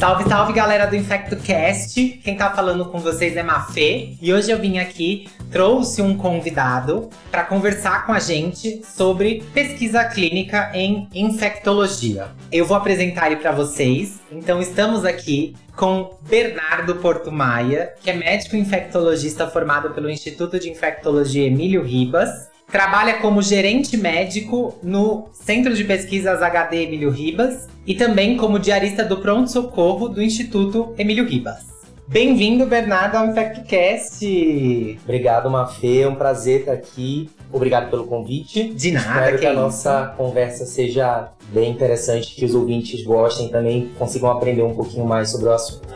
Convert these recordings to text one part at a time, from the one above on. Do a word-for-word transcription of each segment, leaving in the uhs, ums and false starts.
Salve, salve, galera do InfectoCast! Quem tá falando com vocês é Mafe, e hoje eu vim aqui, trouxe um convidado para conversar com a gente sobre pesquisa clínica em infectologia. Eu vou apresentar ele para vocês. Então, estamos aqui com Bernardo Porto Maia, que é médico infectologista formado pelo Instituto de Infectologia Emílio Ribas. Trabalha como gerente médico no Centro de Pesquisas H D Emílio Ribas e também como diarista do Pronto-Socorro do Instituto Emílio Ribas. Bem-vindo, Bernardo, ao InfectoCast! Obrigado, Mafê. É um prazer estar aqui. Obrigado pelo convite. De nada, Espero que, que é a isso. nossa conversa seja bem interessante, que os ouvintes gostem e também consigam aprender um pouquinho mais sobre o assunto.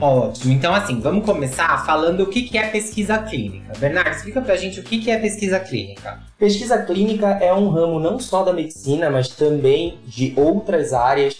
Ótimo. Então, assim, vamos começar falando o que é pesquisa clínica. Bernardo, explica pra gente o que é pesquisa clínica. Pesquisa clínica é um ramo não só da medicina, mas também de outras áreas,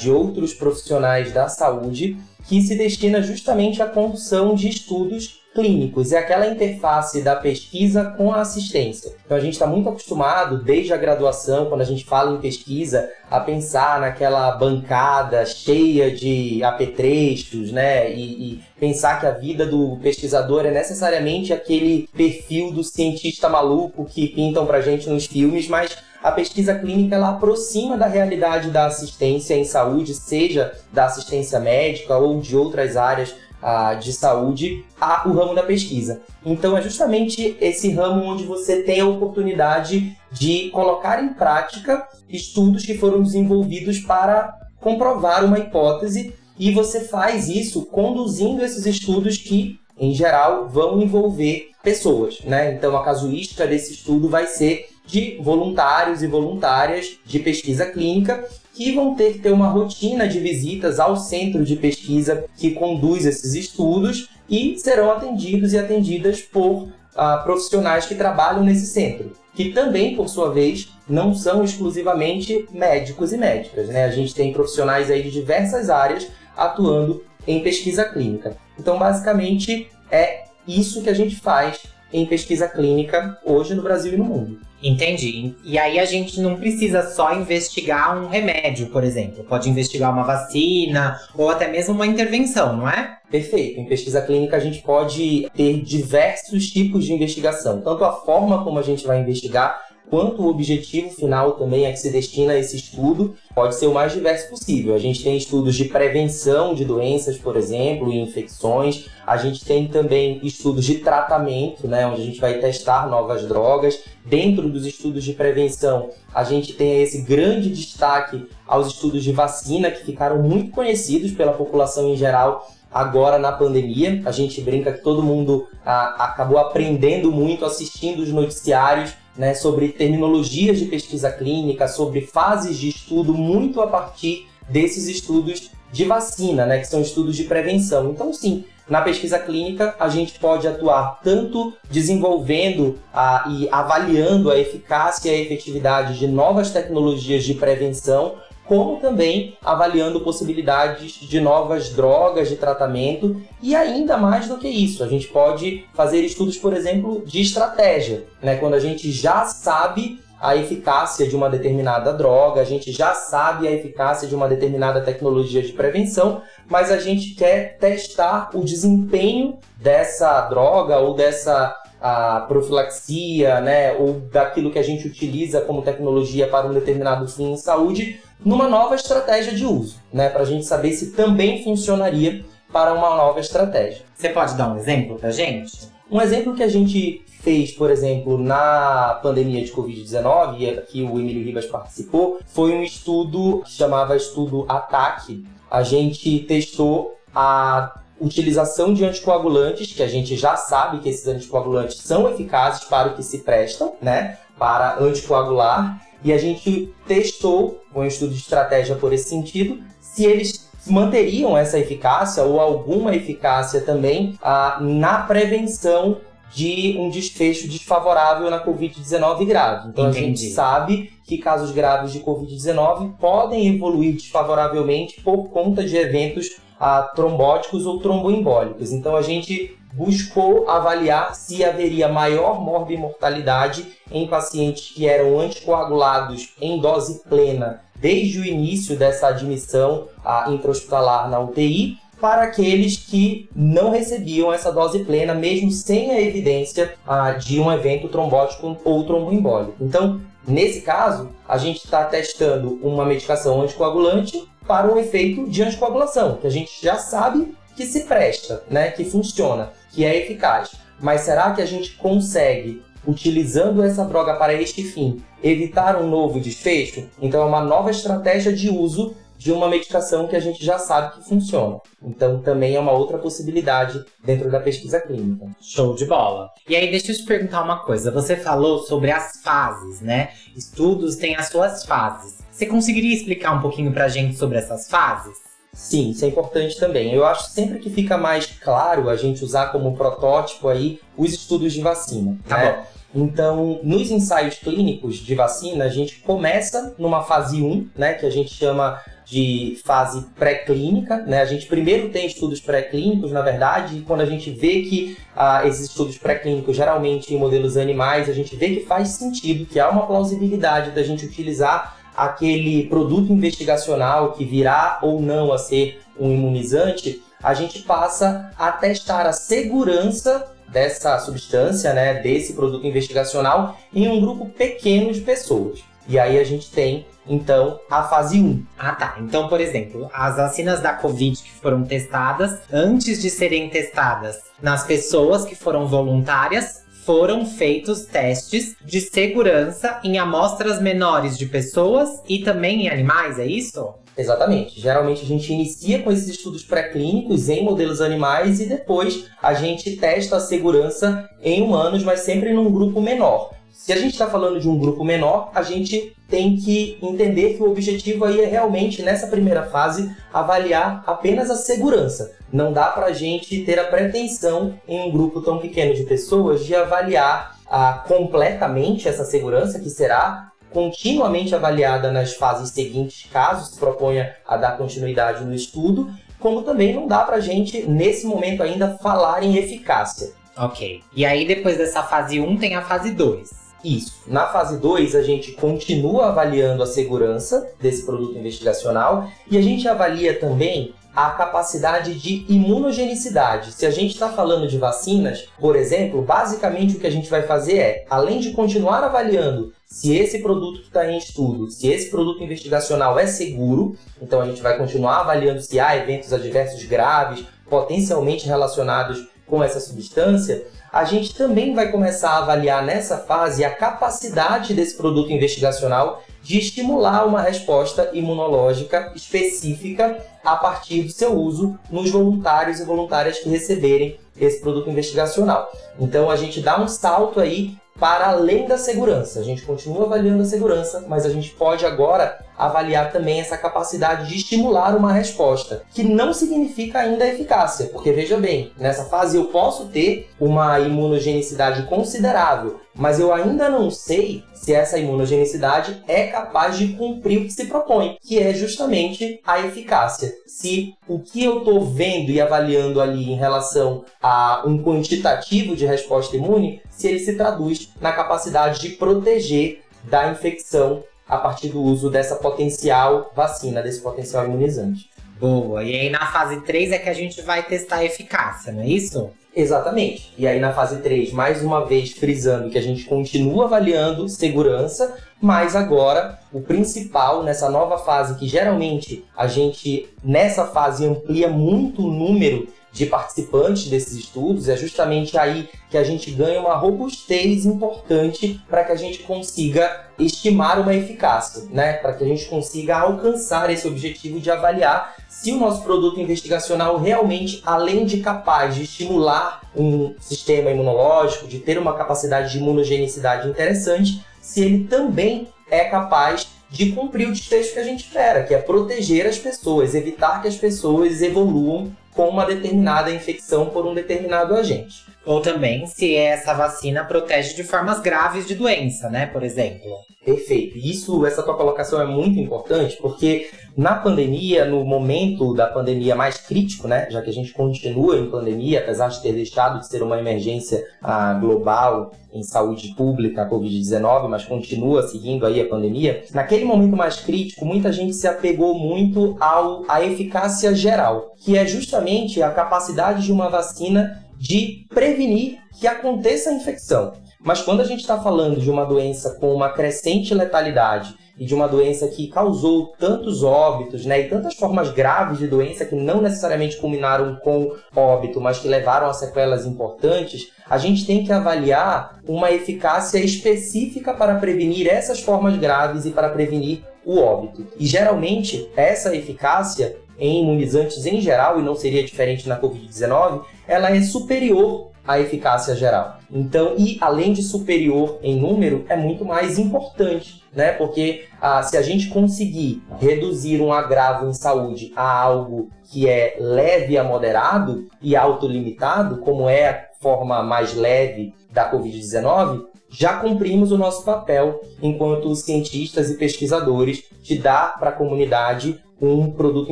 de outros profissionais da saúde, que se destina justamente à condução de estudos clínicos. É aquela interface da pesquisa com a assistência. Então a gente está muito acostumado, desde a graduação, quando a gente fala em pesquisa, a pensar naquela bancada cheia de apetrechos, né? E, e pensar que a vida do pesquisador é necessariamente aquele perfil do cientista maluco que pintam pra gente nos filmes, mas a pesquisa clínica, ela aproxima da realidade da assistência em saúde, seja da assistência médica ou de outras áreas ah, de saúde, ao ramo da pesquisa. Então é justamente esse ramo onde você tem a oportunidade de colocar em prática estudos que foram desenvolvidos para comprovar uma hipótese, e você faz isso conduzindo esses estudos que, em geral, vão envolver pessoas, né? Então a casuística desse estudo vai ser de voluntários e voluntárias de pesquisa clínica que vão ter que ter uma rotina de visitas ao centro de pesquisa que conduz esses estudos e serão atendidos e atendidas por ah, profissionais que trabalham nesse centro, que também, por sua vez, não são exclusivamente médicos e médicas, né? A gente tem profissionais aí de diversas áreas atuando em pesquisa clínica. Então, basicamente, é isso que a gente faz em pesquisa clínica hoje no Brasil e no mundo. Entendi. E aí a gente não precisa só investigar um remédio, por exemplo. Pode investigar uma vacina ou até mesmo uma intervenção, não é? Perfeito. Em pesquisa clínica a gente pode ter diversos tipos de investigação. Tanto a forma como a gente vai investigar, quanto o objetivo final também é que se destina a esse estudo, pode ser o mais diverso possível. A gente tem estudos de prevenção de doenças, por exemplo, e infecções. A gente tem também estudos de tratamento, né, onde a gente vai testar novas drogas. Dentro dos estudos de prevenção, a gente tem esse grande destaque aos estudos de vacina, que ficaram muito conhecidos pela população em geral agora na pandemia. A gente brinca que todo mundo ah, acabou aprendendo muito assistindo os noticiários, né, sobre terminologias de pesquisa clínica, sobre fases de estudo, muito a partir desses estudos de vacina, né, que são estudos de prevenção. Então, sim, na pesquisa clínica a gente pode atuar tanto desenvolvendo a, e avaliando a eficácia e a efetividade de novas tecnologias de prevenção, como também avaliando possibilidades de novas drogas de tratamento, e ainda mais do que isso, a gente pode fazer estudos, por exemplo, de estratégia, né? Quando a gente já sabe a eficácia de uma determinada droga, a gente já sabe a eficácia de uma determinada tecnologia de prevenção, mas a gente quer testar o desempenho dessa droga ou dessa a profilaxia, né, ou daquilo que a gente utiliza como tecnologia para um determinado fim em saúde, numa nova estratégia de uso, né, para a gente saber se também funcionaria para uma nova estratégia. Você pode dar um exemplo para a gente? Um exemplo que a gente fez, por exemplo, na pandemia de covid dezenove, que o Emílio Ribas participou, foi um estudo que chamava estudo ATAC. A gente testou a utilização de anticoagulantes, que a gente já sabe que esses anticoagulantes são eficazes para o que se prestam, né, para anticoagular, e a gente testou, um estudo de estratégia por esse sentido, se eles manteriam essa eficácia ou alguma eficácia também ah, na prevenção de um desfecho desfavorável na covid dezenove grave. Então, entendi, a gente sabe que casos graves de covid dezenove podem evoluir desfavoravelmente por conta de eventos A trombóticos ou tromboembólicos. Então a gente buscou avaliar se haveria maior morbimortalidade em pacientes que eram anticoagulados em dose plena desde o início dessa admissão intra-hospitalar na U T I, para aqueles que não recebiam essa dose plena, mesmo sem a evidência ah, de um evento trombótico ou tromboembólico. Então, nesse caso, a gente está testando uma medicação anticoagulante para um efeito de anticoagulação, que a gente já sabe que se presta, né, que funciona, que é eficaz. Mas será que a gente consegue, utilizando essa droga para este fim, evitar um novo desfecho? Então, é uma nova estratégia de uso de uma medicação que a gente já sabe que funciona. Então, também é uma outra possibilidade dentro da pesquisa clínica. Show de bola! E aí, deixa eu te perguntar uma coisa. Você falou sobre as fases, né? Estudos têm as suas fases. Você conseguiria explicar um pouquinho pra gente sobre essas fases? Sim, isso é importante também. Eu acho sempre que fica mais claro a gente usar como protótipo aí os estudos de vacina. Tá, né? Bom. Então, nos ensaios clínicos de vacina, a gente começa numa fase um, né, que a gente chama de fase pré-clínica, né? A gente primeiro tem estudos pré-clínicos, na verdade, e quando a gente vê que ah, esses estudos pré-clínicos, geralmente em modelos animais, a gente vê que faz sentido, que há uma plausibilidade da gente utilizar aquele produto investigacional que virá ou não a ser um imunizante, a gente passa a testar a segurança dessa substância, né, desse produto investigacional, em um grupo pequeno de pessoas. E aí a gente tem, então, a fase um. Ah, tá. Então, por exemplo, as vacinas da Covid que foram testadas, antes de serem testadas nas pessoas que foram voluntárias, foram feitos testes de segurança em amostras menores de pessoas e também em animais, é isso? Exatamente. Geralmente a gente inicia com esses estudos pré-clínicos em modelos animais e depois a gente testa a segurança em humanos, mas sempre num grupo menor. Se a gente está falando de um grupo menor, a gente tem que entender que o objetivo aí é realmente, nessa primeira fase, avaliar apenas a segurança. Não dá para a gente ter a pretensão, em um grupo tão pequeno de pessoas, de avaliar ah, completamente essa segurança, que será continuamente avaliada nas fases seguintes, caso se proponha a dar continuidade no estudo, como também não dá para a gente, nesse momento ainda, falar em eficácia. Ok. E aí, depois dessa fase um, tem a fase dois. Isso. Na fase dois, a gente continua avaliando a segurança desse produto investigacional e a gente avalia também a capacidade de imunogenicidade. Se a gente está falando de vacinas, por exemplo, basicamente o que a gente vai fazer é, além de continuar avaliando se esse produto que está em estudo, se esse produto investigacional é seguro, então a gente vai continuar avaliando se há eventos adversos graves, potencialmente relacionados com essa substância, a gente também vai começar a avaliar nessa fase a capacidade desse produto investigacional de estimular uma resposta imunológica específica a partir do seu uso nos voluntários e voluntárias que receberem esse produto investigacional. Então a gente dá um salto aí para além da segurança. A gente continua avaliando a segurança, mas a gente pode agora avaliar também essa capacidade de estimular uma resposta, que não significa ainda eficácia, porque veja bem, nessa fase eu posso ter uma imunogenicidade considerável, mas eu ainda não sei se essa imunogenicidade é capaz de cumprir o que se propõe, que é justamente a eficácia. Se o que eu estou vendo e avaliando ali em relação a um quantitativo de resposta imune, se ele se traduz na capacidade de proteger da infecção a partir do uso dessa potencial vacina, desse potencial imunizante. Boa! E aí na fase três é que a gente vai testar a eficácia, não é isso? Exatamente. E aí na fase três, mais uma vez frisando que a gente continua avaliando segurança, mas agora o principal nessa nova fase, que geralmente a gente nessa fase amplia muito o número de participantes desses estudos, é justamente aí que a gente ganha uma robustez importante para que a gente consiga estimar uma eficácia, né? Para que a gente consiga alcançar esse objetivo de avaliar se o nosso produto investigacional realmente, além de capaz de estimular um sistema imunológico, de ter uma capacidade de imunogenicidade interessante, se ele também é capaz de cumprir o desfecho que a gente espera, que é proteger as pessoas, evitar que as pessoas evoluam com uma determinada infecção por um determinado agente. Ou também se essa vacina protege de formas graves de doença, né, por exemplo. Perfeito. Isso, essa tua colocação é muito importante, porque na pandemia, no momento da pandemia mais crítico, né, já que a gente continua em pandemia, apesar de ter deixado de ser uma emergência ah, global em saúde pública, a covid dezenove, mas continua seguindo aí a pandemia, naquele momento mais crítico, muita gente se apegou muito ao, à eficácia geral, que é justamente a capacidade de uma vacina de prevenir que aconteça a infecção. Mas quando a gente está falando de uma doença com uma crescente letalidade e de uma doença que causou tantos óbitos, né, e tantas formas graves de doença que não necessariamente culminaram com óbito, mas que levaram a sequelas importantes, a gente tem que avaliar uma eficácia específica para prevenir essas formas graves e para prevenir o óbito. E geralmente essa eficácia em imunizantes em geral, e não seria diferente na covid dezenove, ela é superior à eficácia geral. Então, e além de superior em número, é muito mais importante, né? Porque ah, se a gente conseguir reduzir um agravo em saúde a algo que é leve a moderado e autolimitado, como é a forma mais leve da covid dezenove, já cumprimos o nosso papel enquanto cientistas e pesquisadores de dar para a comunidade um produto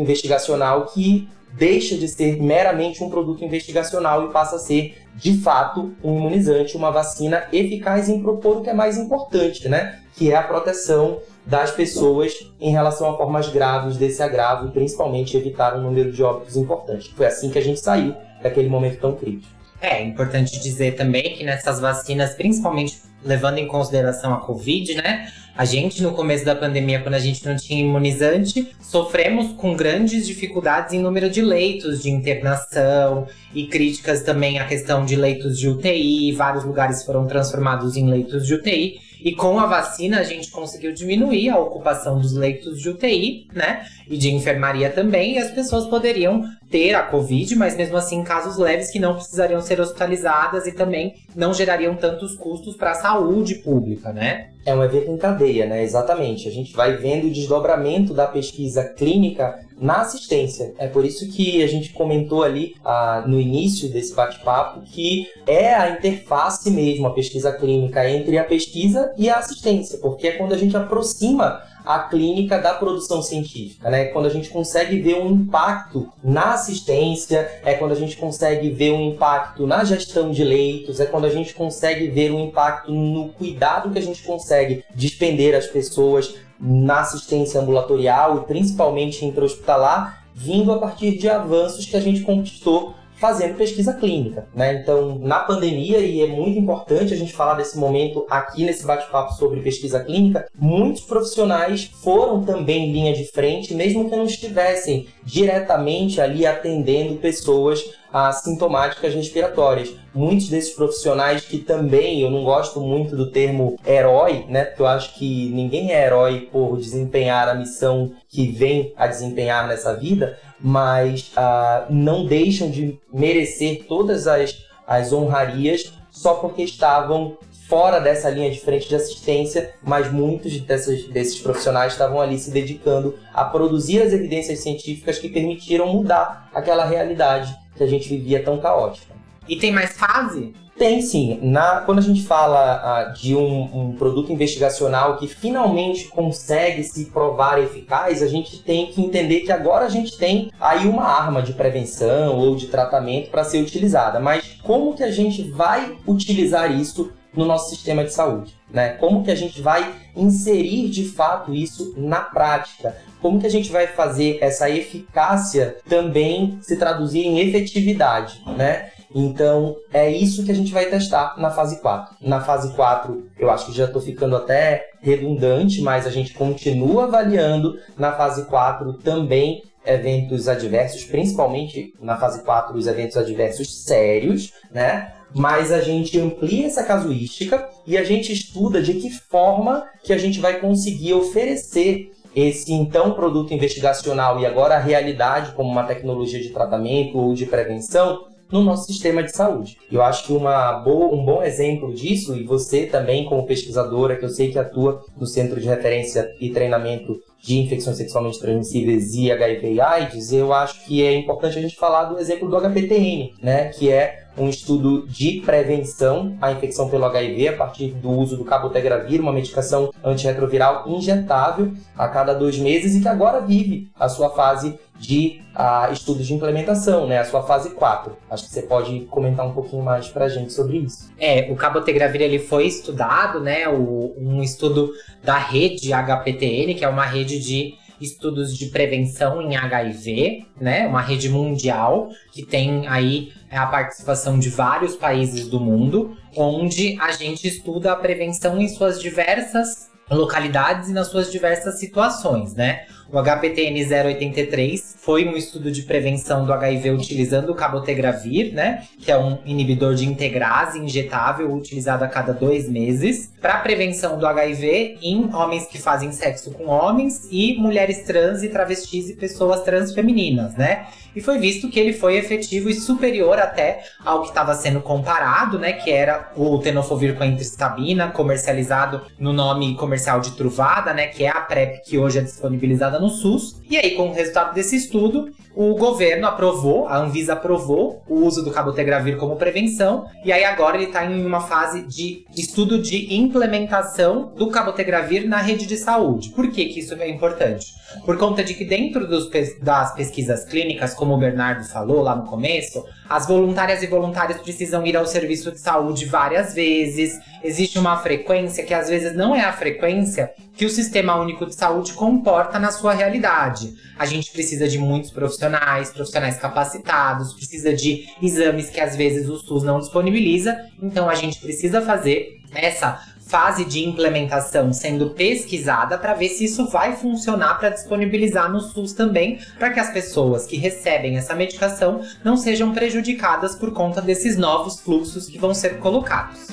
investigacional que deixa de ser meramente um produto investigacional e passa a ser, de fato, um imunizante, uma vacina eficaz em propor o que é mais importante, né? Que é a proteção das pessoas em relação a formas graves desse agravo e principalmente evitar um número de óbitos importante. Foi assim que a gente saiu daquele momento tão crítico. É importante dizer também que nessas vacinas, principalmente levando em consideração a Covid, né? A gente, no começo da pandemia, quando a gente não tinha imunizante, sofremos com grandes dificuldades em número de leitos de internação e críticas também à questão de leitos de U T I. Vários lugares foram transformados em leitos de U T I. E com a vacina, a gente conseguiu diminuir a ocupação dos leitos de U T I, né? E de enfermaria também. E as pessoas poderiam ter a Covid, mas mesmo assim, casos leves que não precisariam ser hospitalizadas e também não gerariam tantos custos para a saúde pública, né? É um evento em cadeia, né? Exatamente. A gente vai vendo o desdobramento da pesquisa clínica na assistência. É por isso que a gente comentou ali ah, no início desse bate-papo que é a interface mesmo, a pesquisa clínica, entre a pesquisa e a assistência, porque é quando a gente aproxima a clínica da produção científica, né? Quando a gente consegue ver um impacto na assistência, é quando a gente consegue ver um impacto na gestão de leitos, é quando a gente consegue ver um impacto no cuidado que a gente consegue despender as pessoas na assistência ambulatorial e principalmente intra-hospitalar, vindo a partir de avanços que a gente conquistou fazendo pesquisa clínica, né? Então, na pandemia, e é muito importante a gente falar desse momento aqui nesse bate-papo sobre pesquisa clínica, muitos profissionais foram também linha de frente, mesmo que não estivessem diretamente ali atendendo pessoas assintomáticas respiratórias. Muitos desses profissionais que também, eu não gosto muito do termo herói, né? Porque eu acho que ninguém é herói por desempenhar a missão que vem a desempenhar nessa vida, mas ah, não deixam de merecer todas as, as honrarias só porque estavam fora dessa linha de frente de assistência, mas muitos dessas, desses profissionais estavam ali se dedicando a produzir as evidências científicas que permitiram mudar aquela realidade que a gente vivia tão caótica. E tem mais fase? Tem sim. Na, quando a gente fala ah, de um, um produto investigacional que finalmente consegue se provar eficaz, a gente tem que entender que agora a gente tem aí uma arma de prevenção ou de tratamento para ser utilizada. Mas como que a gente vai utilizar isso no nosso sistema de saúde, né? Como que a gente vai inserir de fato isso na prática? Como que a gente vai fazer essa eficácia também se traduzir em efetividade, né? Então, é isso que a gente vai testar na fase quatro. Na fase quatro, eu acho que já estou ficando até redundante, mas a gente continua avaliando na fase quatro também eventos adversos, principalmente na fase quatro, os eventos adversos sérios, né? Mas a gente amplia essa casuística e a gente estuda de que forma que a gente vai conseguir oferecer esse então produto investigacional e agora a realidade como uma tecnologia de tratamento ou de prevenção no nosso sistema de saúde. Eu acho que uma boa, um bom exemplo disso, e você também como pesquisadora, que eu sei que atua no Centro de Referência e Treinamento de Infecções Sexualmente Transmissíveis e H I V e AIDS, eu acho que é importante a gente falar do exemplo do H P T N, né, que é um estudo de prevenção à infecção pelo H I V a partir do uso do cabotegravir, uma medicação antirretroviral injetável a cada dois meses e que agora vive a sua fase de uh, estudos de implementação, né? A sua fase quatro. Acho que você pode comentar um pouquinho mais pra gente sobre isso. É, o cabotegravir ele foi estudado, né? O, um estudo da rede H P T N, que é uma rede de estudos de prevenção em H I V, né? Uma rede mundial que tem aí a participação de vários países do mundo, onde a gente estuda a prevenção em suas diversas localidades e nas suas diversas situações, né? O H P T N zero oitenta e três foi um estudo de prevenção do H I V utilizando o cabotegravir, né? Que é um inibidor de integrase injetável utilizado a cada dois meses para prevenção do H I V em homens que fazem sexo com homens e mulheres trans e travestis e pessoas trans femininas, né? E foi visto que ele foi efetivo e superior até ao que estava sendo comparado, né? Que era o tenofovir com a entricitabina, comercializado no nome comercial de Truvada, né? Que é a PrEP que hoje é disponibilizada no SUS. E aí, com o resultado desse estudo, o governo aprovou, a Anvisa aprovou o uso do cabotegravir como prevenção, e aí agora ele está em uma fase de estudo de implementação do cabotegravir na rede de saúde. Por que que isso é importante? Por conta de que dentro dos, das pesquisas clínicas, como o Bernardo falou lá no começo, as voluntárias e voluntários precisam ir ao serviço de saúde várias vezes, existe uma frequência que às vezes não é a frequência que o Sistema Único de Saúde comporta na sua realidade. A gente precisa de muitos profissionais, profissionais capacitados, precisa de exames que às vezes o SUS não disponibiliza, então a gente precisa fazer essa fase de implementação sendo pesquisada para ver se isso vai funcionar para disponibilizar no SUS também, para que as pessoas que recebem essa medicação não sejam prejudicadas por conta desses novos fluxos que vão ser colocados.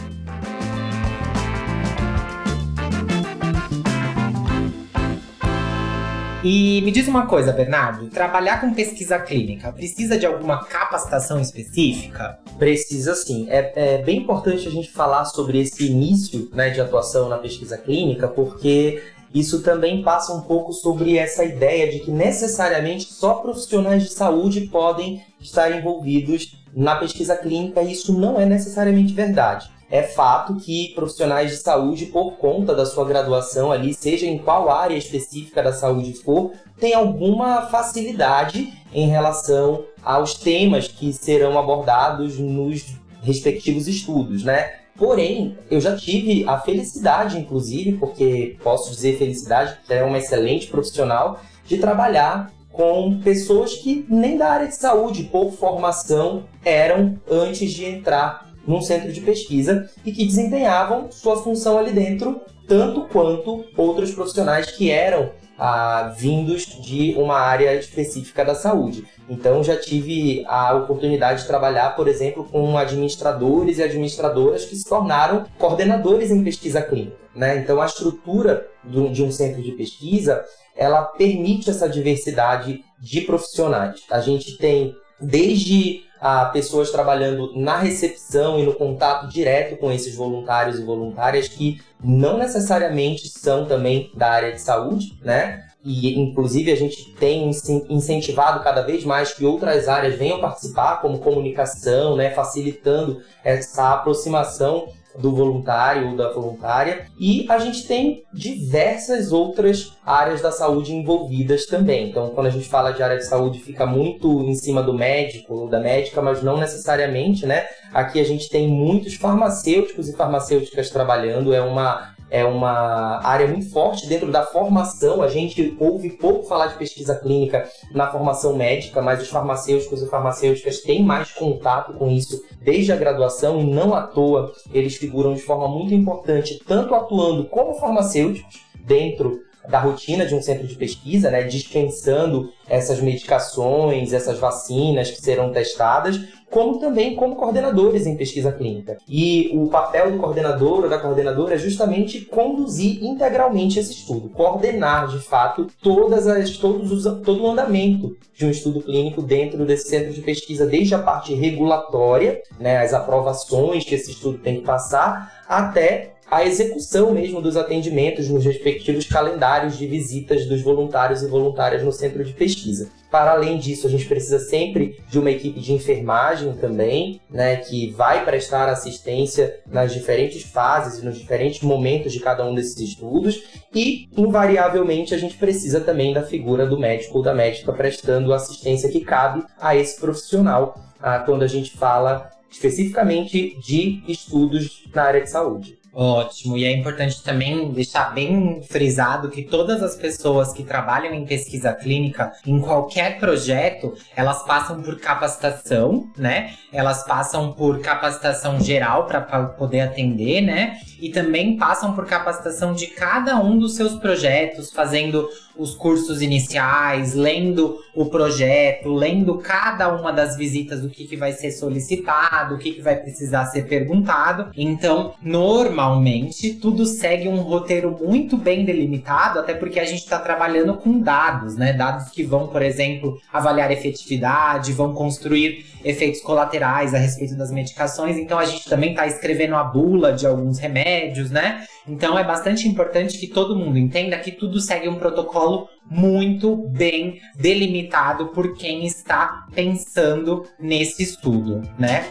E me diz uma coisa, Bernardo, trabalhar com pesquisa clínica precisa de alguma capacitação específica? Precisa sim. É, é bem importante a gente falar sobre esse início, né, de atuação na pesquisa clínica, porque isso também passa um pouco sobre essa ideia de que necessariamente só profissionais de saúde podem estar envolvidos na pesquisa clínica, e isso não é necessariamente verdade. É fato que profissionais de saúde, por conta da sua graduação ali, seja em qual área específica da saúde for, tem alguma facilidade em relação aos temas que serão abordados nos respectivos estudos, né? Porém, eu já tive a felicidade, inclusive, porque posso dizer felicidade, que é uma excelente profissional, de trabalhar com pessoas que nem da área de saúde, por formação, eram antes de entrar num centro de pesquisa e que desempenhavam sua função ali dentro tanto quanto outros profissionais que eram ah, vindos de uma área específica da saúde. Então já tive a oportunidade de trabalhar, por exemplo, com administradores e administradoras que se tornaram coordenadores em pesquisa clínica, né? Então a estrutura de um centro de pesquisa, ela permite essa diversidade de profissionais. A gente tem desde a pessoas trabalhando na recepção e no contato direto com esses voluntários e voluntárias que não necessariamente são também da área de saúde, né? E inclusive a gente tem incentivado cada vez mais que outras áreas venham participar, como comunicação, né? Facilitando essa aproximação do voluntário ou da voluntária, e a gente tem diversas outras áreas da saúde envolvidas também. Então, quando a gente fala de área de saúde, fica muito em cima do médico ou da médica, mas não necessariamente, né? Aqui a gente tem muitos farmacêuticos e farmacêuticas trabalhando, é uma, é uma área muito forte dentro da formação. A gente ouve pouco falar de pesquisa clínica na formação médica, mas os farmacêuticos e farmacêuticas têm mais contato com isso desde a graduação, e não à toa eles figuram de forma muito importante, tanto atuando como farmacêuticos dentro da rotina de um centro de pesquisa, né, dispensando essas medicações, essas vacinas que serão testadas, como também como coordenadores em pesquisa clínica. E o papel do coordenador ou da coordenadora é justamente conduzir integralmente esse estudo, coordenar, de fato, todas as, todos os, todo o andamento de um estudo clínico dentro desse centro de pesquisa, desde a parte regulatória, né, as aprovações que esse estudo tem que passar, até a execução mesmo dos atendimentos nos respectivos calendários de visitas dos voluntários e voluntárias no centro de pesquisa. Para além disso, a gente precisa sempre de uma equipe de enfermagem também, né, que vai prestar assistência nas diferentes fases e nos diferentes momentos de cada um desses estudos. E, invariavelmente, a gente precisa também da figura do médico ou da médica prestando a assistência que cabe a esse profissional, ah, quando a gente fala especificamente de estudos na área de saúde. Ótimo, e é importante também deixar bem frisado que todas as pessoas que trabalham em pesquisa clínica, em qualquer projeto, elas passam por capacitação, né? Elas passam por capacitação geral para poder atender, né? E também passam por capacitação de cada um dos seus projetos, fazendo os cursos iniciais, lendo o projeto, lendo cada uma das visitas, o que, que vai ser solicitado, o que, que vai precisar ser perguntado. Então, normalmente, tudo segue um roteiro muito bem delimitado, até porque a gente está trabalhando com dados, né? Dados que vão, por exemplo, avaliar efetividade, vão construir efeitos colaterais a respeito das medicações. Então, a gente também está escrevendo a bula de alguns remédios, né? Então, é bastante importante que todo mundo entenda que tudo segue um protocolo muito bem delimitado por quem está pensando nesse estudo, né?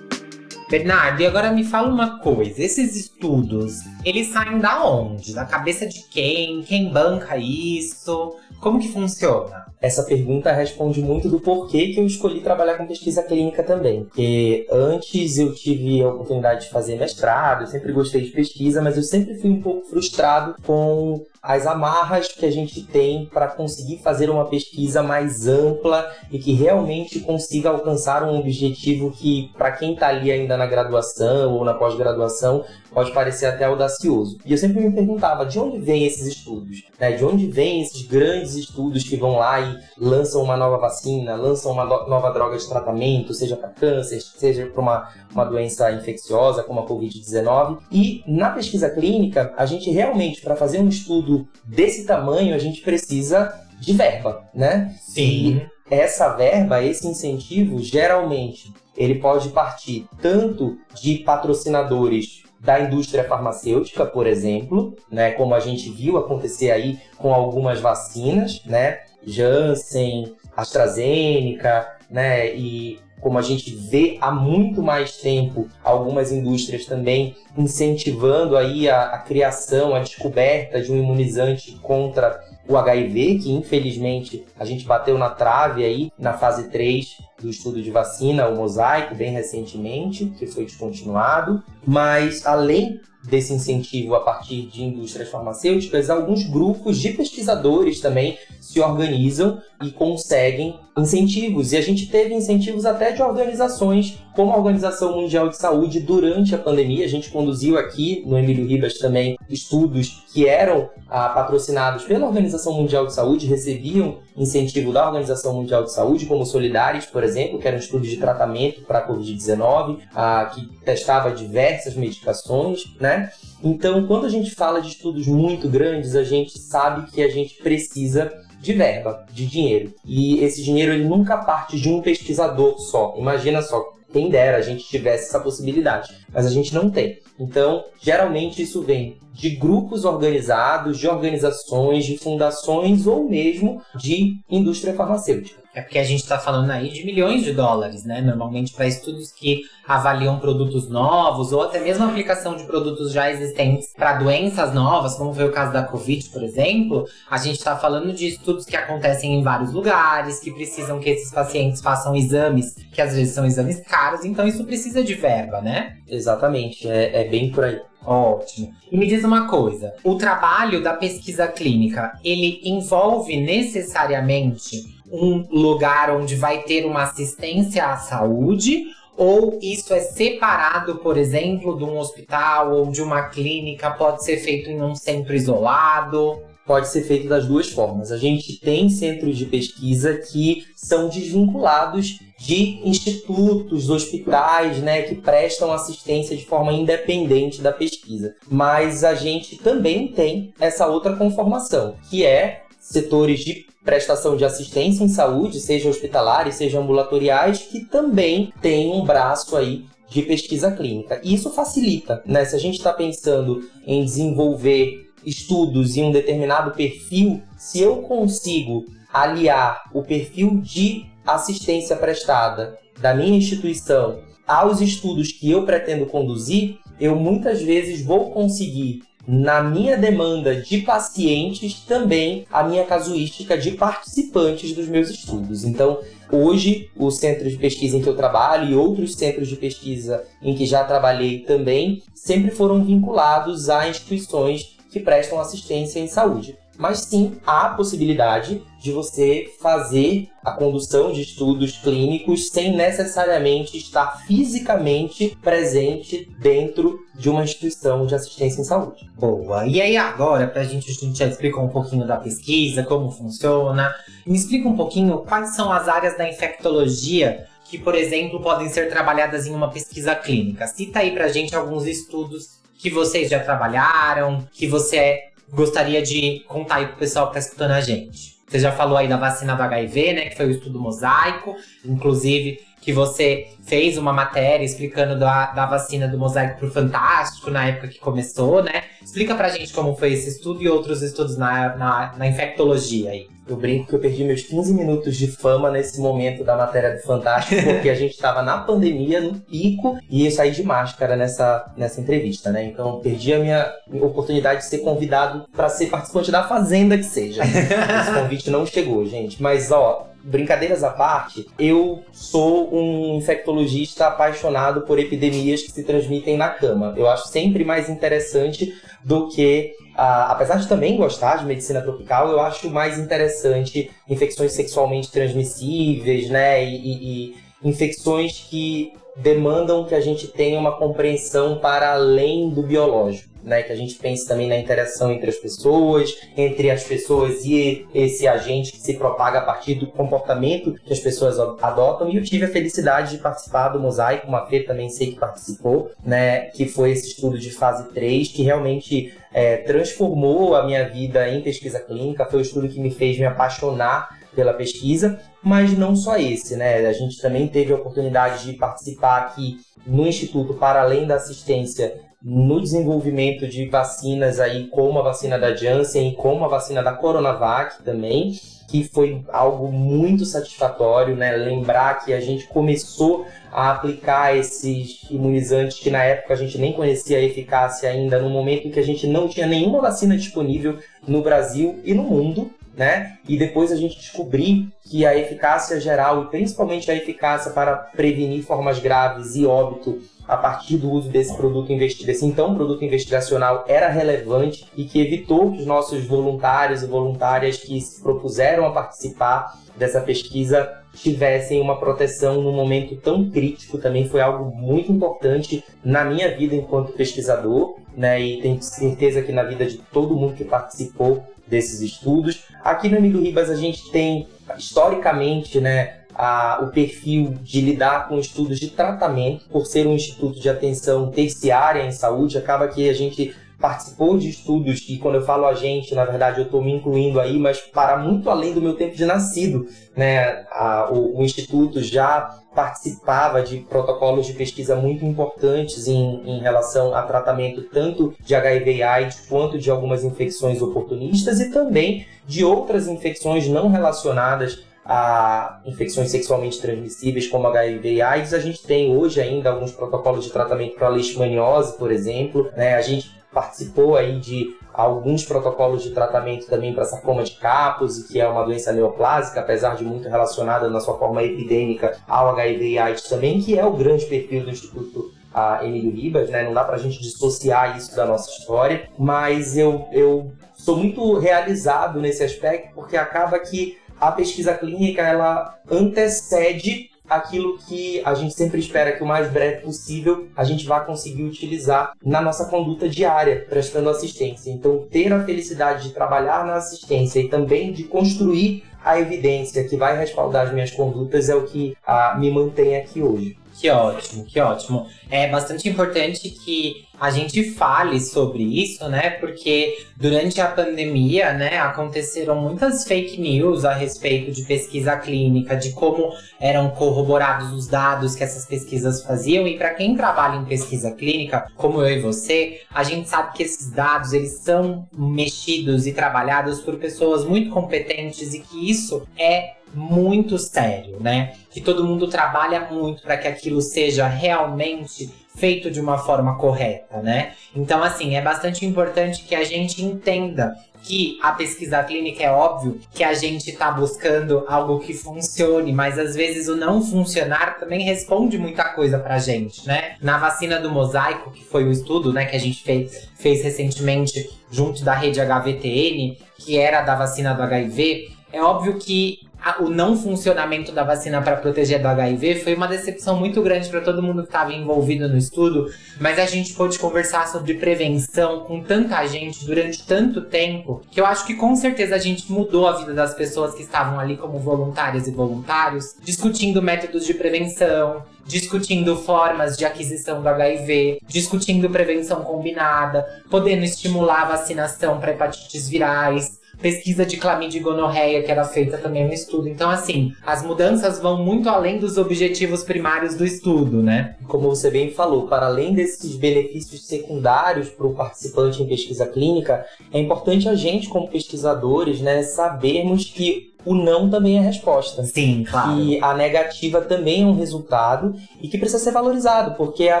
Bernardo, e agora me fala uma coisa, esses estudos, eles saem da onde? Da cabeça de quem? Quem banca isso? Como que funciona? Essa pergunta responde muito do porquê que eu escolhi trabalhar com pesquisa clínica também. Porque antes eu tive a oportunidade de fazer mestrado, eu sempre gostei de pesquisa, mas eu sempre fui um pouco frustrado com as amarras que a gente tem para conseguir fazer uma pesquisa mais ampla e que realmente consiga alcançar um objetivo que, para quem está ali ainda na graduação ou na pós-graduação, pode parecer até audacioso. E eu sempre me perguntava, de onde vêm esses estudos? Né? De onde vêm esses grandes estudos que vão lá e lançam uma nova vacina, lançam uma do- nova droga de tratamento, seja para câncer, seja para uma, uma doença infecciosa como a covid dezenove? E na pesquisa clínica, a gente realmente, para fazer um estudo desse tamanho, a gente precisa de verba, né? Sim. E essa verba, esse incentivo, geralmente, ele pode partir tanto de patrocinadores da indústria farmacêutica, por exemplo, né? Como a gente viu acontecer aí com algumas vacinas, né? Janssen, AstraZeneca, né? E como a gente vê há muito mais tempo, algumas indústrias também incentivando aí a, a criação, a descoberta de um imunizante contra o H I V, que infelizmente a gente bateu na trave aí na fase três do estudo de vacina, o Mosaic, bem recentemente, que foi descontinuado. Mas além desse incentivo a partir de indústrias farmacêuticas, alguns grupos de pesquisadores também se organizam e conseguem incentivos. E a gente teve incentivos até de organizações, como a Organização Mundial de Saúde, durante a pandemia. A gente conduziu aqui, no Emílio Ribas também, estudos que eram ah, patrocinados pela Organização Mundial de Saúde, recebiam incentivo da Organização Mundial de Saúde, como o Solidaris, por exemplo, que era um estudo de tratamento para a covid dezenove, ah, que testava diversas medicações, né? Então, quando a gente fala de estudos muito grandes, a gente sabe que a gente precisa de verba, de dinheiro. E esse dinheiro, ele nunca parte de um pesquisador só. Imagina só, quem dera a gente tivesse essa possibilidade, mas a gente não tem. Então, geralmente isso vem de grupos organizados, de organizações, de fundações ou mesmo de indústria farmacêutica. É porque a gente está falando aí de milhões de dólares, né? Normalmente para estudos que avaliam produtos novos ou até mesmo a aplicação de produtos já existentes para doenças novas, como foi o caso da Covid, por exemplo. A gente está falando de estudos que acontecem em vários lugares, que precisam que esses pacientes façam exames, que às vezes são exames caros, então isso precisa de verba, né? Exatamente, é, é bem por aí. Ótimo. E me diz uma coisa, o trabalho da pesquisa clínica, ele envolve necessariamente um lugar onde vai ter uma assistência à saúde, ou isso é separado, por exemplo, de um hospital ou de uma clínica, pode ser feito em um centro isolado? Pode ser feito das duas formas. A gente tem centros de pesquisa que são desvinculados de institutos, hospitais, né, que prestam assistência de forma independente da pesquisa. Mas a gente também tem essa outra conformação, que é setores de prestação de assistência em saúde, seja hospitalares, seja ambulatoriais, que também tem um braço aí de pesquisa clínica. E isso facilita, né? Se a gente está pensando em desenvolver estudos e um determinado perfil, se eu consigo aliar o perfil de assistência prestada da minha instituição aos estudos que eu pretendo conduzir, eu muitas vezes vou conseguir, na minha demanda de pacientes, também a minha casuística de participantes dos meus estudos. Então, hoje, o centro de pesquisa em que eu trabalho e outros centros de pesquisa em que já trabalhei também, sempre foram vinculados a instituições que prestam assistência em saúde. Mas sim, há a possibilidade de você fazer a condução de estudos clínicos sem necessariamente estar fisicamente presente dentro de uma instituição de assistência em saúde. Boa! E aí agora, para a gente já explicar um pouquinho da pesquisa, como funciona, me explica um pouquinho quais são as áreas da infectologia que, por exemplo, podem ser trabalhadas em uma pesquisa clínica. Cita aí para a gente alguns estudos que vocês já trabalharam, que você gostaria de contar aí pro pessoal que tá escutando a gente. Você já falou aí da vacina do H I V, né, que foi o estudo Mosaico, inclusive que você fez uma matéria explicando da, da vacina do Mosaico pro Fantástico, na época que começou, né? Explica pra gente como foi esse estudo e outros estudos na, na, na infectologia aí. Eu brinco que eu perdi meus quinze minutos de fama nesse momento da matéria do Fantástico, porque a gente tava na pandemia, no pico, e eu saí de máscara nessa, nessa entrevista, né? Então, perdi a minha oportunidade de ser convidado pra ser participante da Fazenda, que seja. Esse convite não chegou, gente. Mas, ó, brincadeiras à parte, eu sou um infectologista apaixonado por epidemias que se transmitem na cama. Eu acho sempre mais interessante do que... Uh, apesar de também gostar de medicina tropical, eu acho mais interessante infecções sexualmente transmissíveis, né, e, e, e infecções que demandam que a gente tenha uma compreensão para além do biológico, né, que a gente pense também na interação entre as pessoas, entre as pessoas e esse agente que se propaga a partir do comportamento que as pessoas adotam. E eu tive a felicidade de participar do Mosaico, Mafe também sei que participou, né, que foi esse estudo de fase três, que realmente... É, transformou a minha vida em pesquisa clínica, foi o estudo que me fez me apaixonar pela pesquisa, mas não só esse, né? A gente também teve a oportunidade de participar aqui no Instituto, para além da assistência, no desenvolvimento de vacinas aí, como a vacina da Janssen e como a vacina da Coronavac também, que foi algo muito satisfatório, né? Lembrar que a gente começou a aplicar esses imunizantes que na época a gente nem conhecia a eficácia ainda, no momento em que a gente não tinha nenhuma vacina disponível no Brasil e no mundo, né? E depois a gente descobrir que a eficácia geral, e principalmente a eficácia para prevenir formas graves e óbito a partir do uso desse produto investido, desse então produto investigacional, era relevante e que evitou que os nossos voluntários e voluntárias que se propuseram a participar dessa pesquisa tivessem uma proteção num momento tão crítico, também foi algo muito importante na minha vida enquanto pesquisador, né? E tenho certeza que na vida de todo mundo que participou desses estudos. Aqui no Emílio Ribas a gente tem, historicamente, né, a, o perfil de lidar com estudos de tratamento, por ser um instituto de atenção terciária em saúde, acaba que a gente participou de estudos, e quando eu falo a gente, na verdade eu estou me incluindo aí, mas para muito além do meu tempo de nascido, né? A, o, o Instituto já participava de protocolos de pesquisa muito importantes em, em relação a tratamento tanto de H I V e AIDS quanto de algumas infecções oportunistas e também de outras infecções não relacionadas a infecções sexualmente transmissíveis como H I V e AIDS. A gente tem hoje ainda alguns protocolos de tratamento para a leishmaniose, por exemplo, né? A gente participou aí de alguns protocolos de tratamento também para sarcoma de Kaposi, que é uma doença neoplásica, apesar de muito relacionada na sua forma epidêmica ao H I V e AIDS também, que é o grande perfil do Instituto ah, Emílio Ribas, né? Não dá para a gente dissociar isso da nossa história, mas eu, eu sou muito realizado nesse aspecto, porque acaba que a pesquisa clínica ela antecede aquilo que a gente sempre espera que o mais breve possível a gente vá conseguir utilizar na nossa conduta diária, prestando assistência. Então, ter a felicidade de trabalhar na assistência e também de construir a evidência que vai respaldar as minhas condutas é o que ah, me mantém aqui hoje. Que ótimo, que ótimo. É bastante importante que a gente fale sobre isso, né? Porque durante a pandemia, né, aconteceram muitas fake news a respeito de pesquisa clínica, de como eram corroborados os dados que essas pesquisas faziam. E para quem trabalha em pesquisa clínica, como eu e você, a gente sabe que esses dados, eles são mexidos e trabalhados por pessoas muito competentes e que isso é muito sério, né? Que todo mundo trabalha muito para que aquilo seja realmente feito de uma forma correta, né? Então, assim, é bastante importante que a gente entenda que a pesquisa clínica, é óbvio que a gente está buscando algo que funcione, mas às vezes o não funcionar também responde muita coisa pra gente, né? Na vacina do Mosaico, que foi o estudo, né, que a gente fez, fez recentemente junto da rede H V T N, que era da vacina do H I V, é óbvio que o não funcionamento da vacina para proteger do H I V foi uma decepção muito grande para todo mundo que estava envolvido no estudo, mas a gente pôde conversar sobre prevenção com tanta gente durante tanto tempo, que eu acho que com certeza a gente mudou a vida das pessoas que estavam ali como voluntárias e voluntários, discutindo métodos de prevenção, discutindo formas de aquisição do H I V, discutindo prevenção combinada, podendo estimular a vacinação para hepatites virais, pesquisa de clamídia e gonorreia, que era feita também no estudo. Então, assim, as mudanças vão muito além dos objetivos primários do estudo, né? Como você bem falou, para além desses benefícios secundários para o participante em pesquisa clínica, é importante a gente, como pesquisadores, né, sabermos que o não também é resposta. Sim, claro. E a negativa também é um resultado e que precisa ser valorizado, porque é a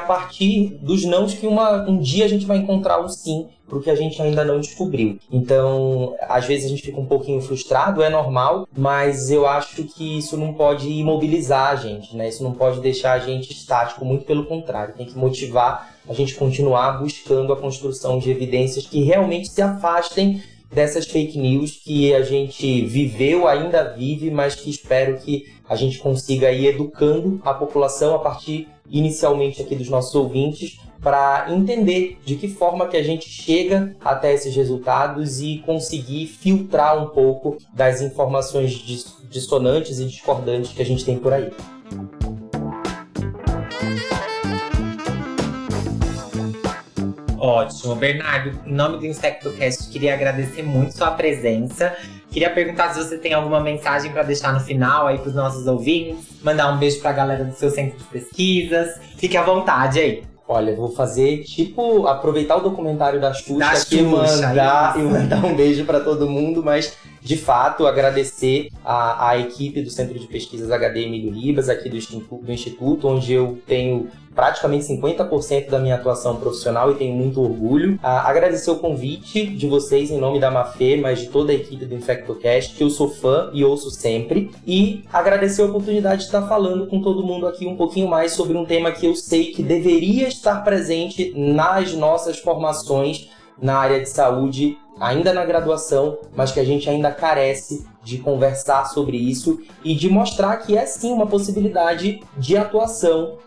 partir dos nãos que uma, um dia a gente vai encontrar o sim para o que a gente ainda não descobriu. Então, às vezes a gente fica um pouquinho frustrado, é normal, mas eu acho que isso não pode imobilizar a gente, né? Isso não pode deixar a gente estático, muito pelo contrário, tem que motivar a gente continuar buscando a construção de evidências que realmente se afastem dessas fake news que a gente viveu, ainda vive, mas que espero que a gente consiga ir educando a população a partir, inicialmente, aqui dos nossos ouvintes, para entender de que forma que a gente chega até esses resultados e conseguir filtrar um pouco das informações dissonantes e discordantes que a gente tem por aí. Ótimo. Bernardo, em nome do InfectoCast, queria agradecer muito sua presença. Queria perguntar se você tem alguma mensagem para deixar no final aí para os nossos ouvintes. Mandar um beijo para a galera do seu centro de pesquisas. Fique à vontade aí. Olha, eu vou fazer, tipo, aproveitar o documentário da Xuxa, da Xuxa e mandar, e mandar um beijo para todo mundo, mas, de fato, agradecer a, a equipe do Centro de Pesquisas H D Emílio Ribas, aqui do Instituto, do Instituto, onde eu tenho praticamente cinquenta por cento da minha atuação profissional e tenho muito orgulho. Ah, agradecer o convite de vocês em nome da Mafe, mas de toda a equipe do InfectoCast, que eu sou fã e ouço sempre. E agradecer a oportunidade de estar falando com todo mundo aqui um pouquinho mais sobre um tema que eu sei que deveria estar presente nas nossas formações na área de saúde, ainda na graduação, mas que a gente ainda carece de conversar sobre isso e de mostrar que é sim uma possibilidade de atuação,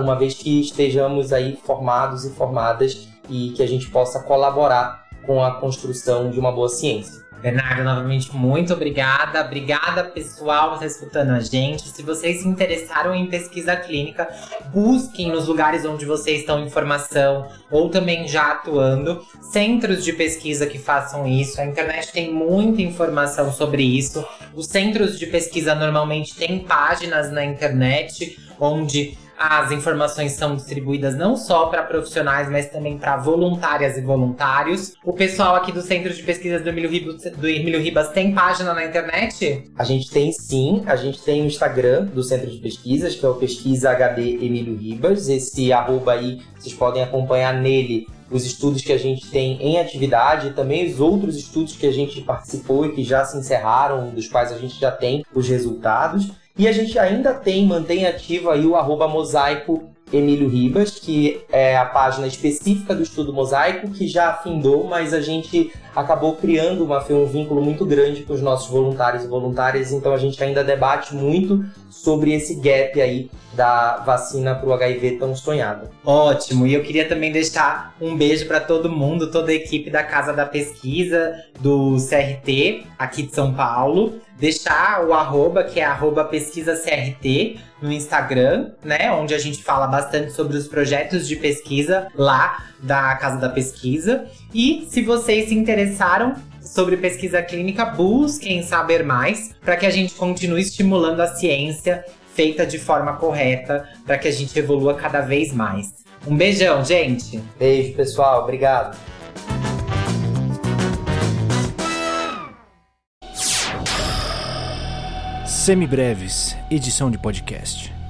uma vez que estejamos aí formados e formadas e que a gente possa colaborar com a construção de uma boa ciência. Bernardo, novamente, muito obrigada. Obrigada, pessoal, que está escutando a gente. Se vocês se interessaram em pesquisa clínica, busquem nos lugares onde vocês estão em formação ou também já atuando, centros de pesquisa que façam isso. A internet tem muita informação sobre isso. Os centros de pesquisa normalmente têm páginas na internet onde as informações são distribuídas não só para profissionais, mas também para voluntárias e voluntários. O pessoal aqui do Centro de Pesquisas do Emílio Ribas, do Emílio Ribas tem página na internet? A gente tem sim, a gente tem o Instagram do Centro de Pesquisas, que é o Pesquisa H D Emílio Ribas. Esse arroba aí, vocês podem acompanhar nele os estudos que a gente tem em atividade e também os outros estudos que a gente participou e que já se encerraram, dos quais a gente já tem os resultados. E a gente ainda tem, mantém ativo aí o arroba mosaico Emílio Ribas, que é a página específica do estudo Mosaico, que já afindou, mas a gente acabou criando uma, um vínculo muito grande com os nossos voluntários e voluntárias, então a gente ainda debate muito sobre esse gap aí da vacina para o H I V tão sonhado. Ótimo, e eu queria também deixar um beijo para todo mundo, toda a equipe da Casa da Pesquisa, do C R T, aqui de São Paulo. Deixar o arroba, que é arroba pesquisa C R T no Instagram, né? Onde a gente fala bastante sobre os projetos de pesquisa lá da Casa da Pesquisa. E se vocês se interessaram sobre pesquisa clínica, busquem saber mais para que a gente continue estimulando a ciência feita de forma correta, para que a gente evolua cada vez mais. Um beijão, gente! Beijo, pessoal. Obrigado! Semibreves, edição de podcast.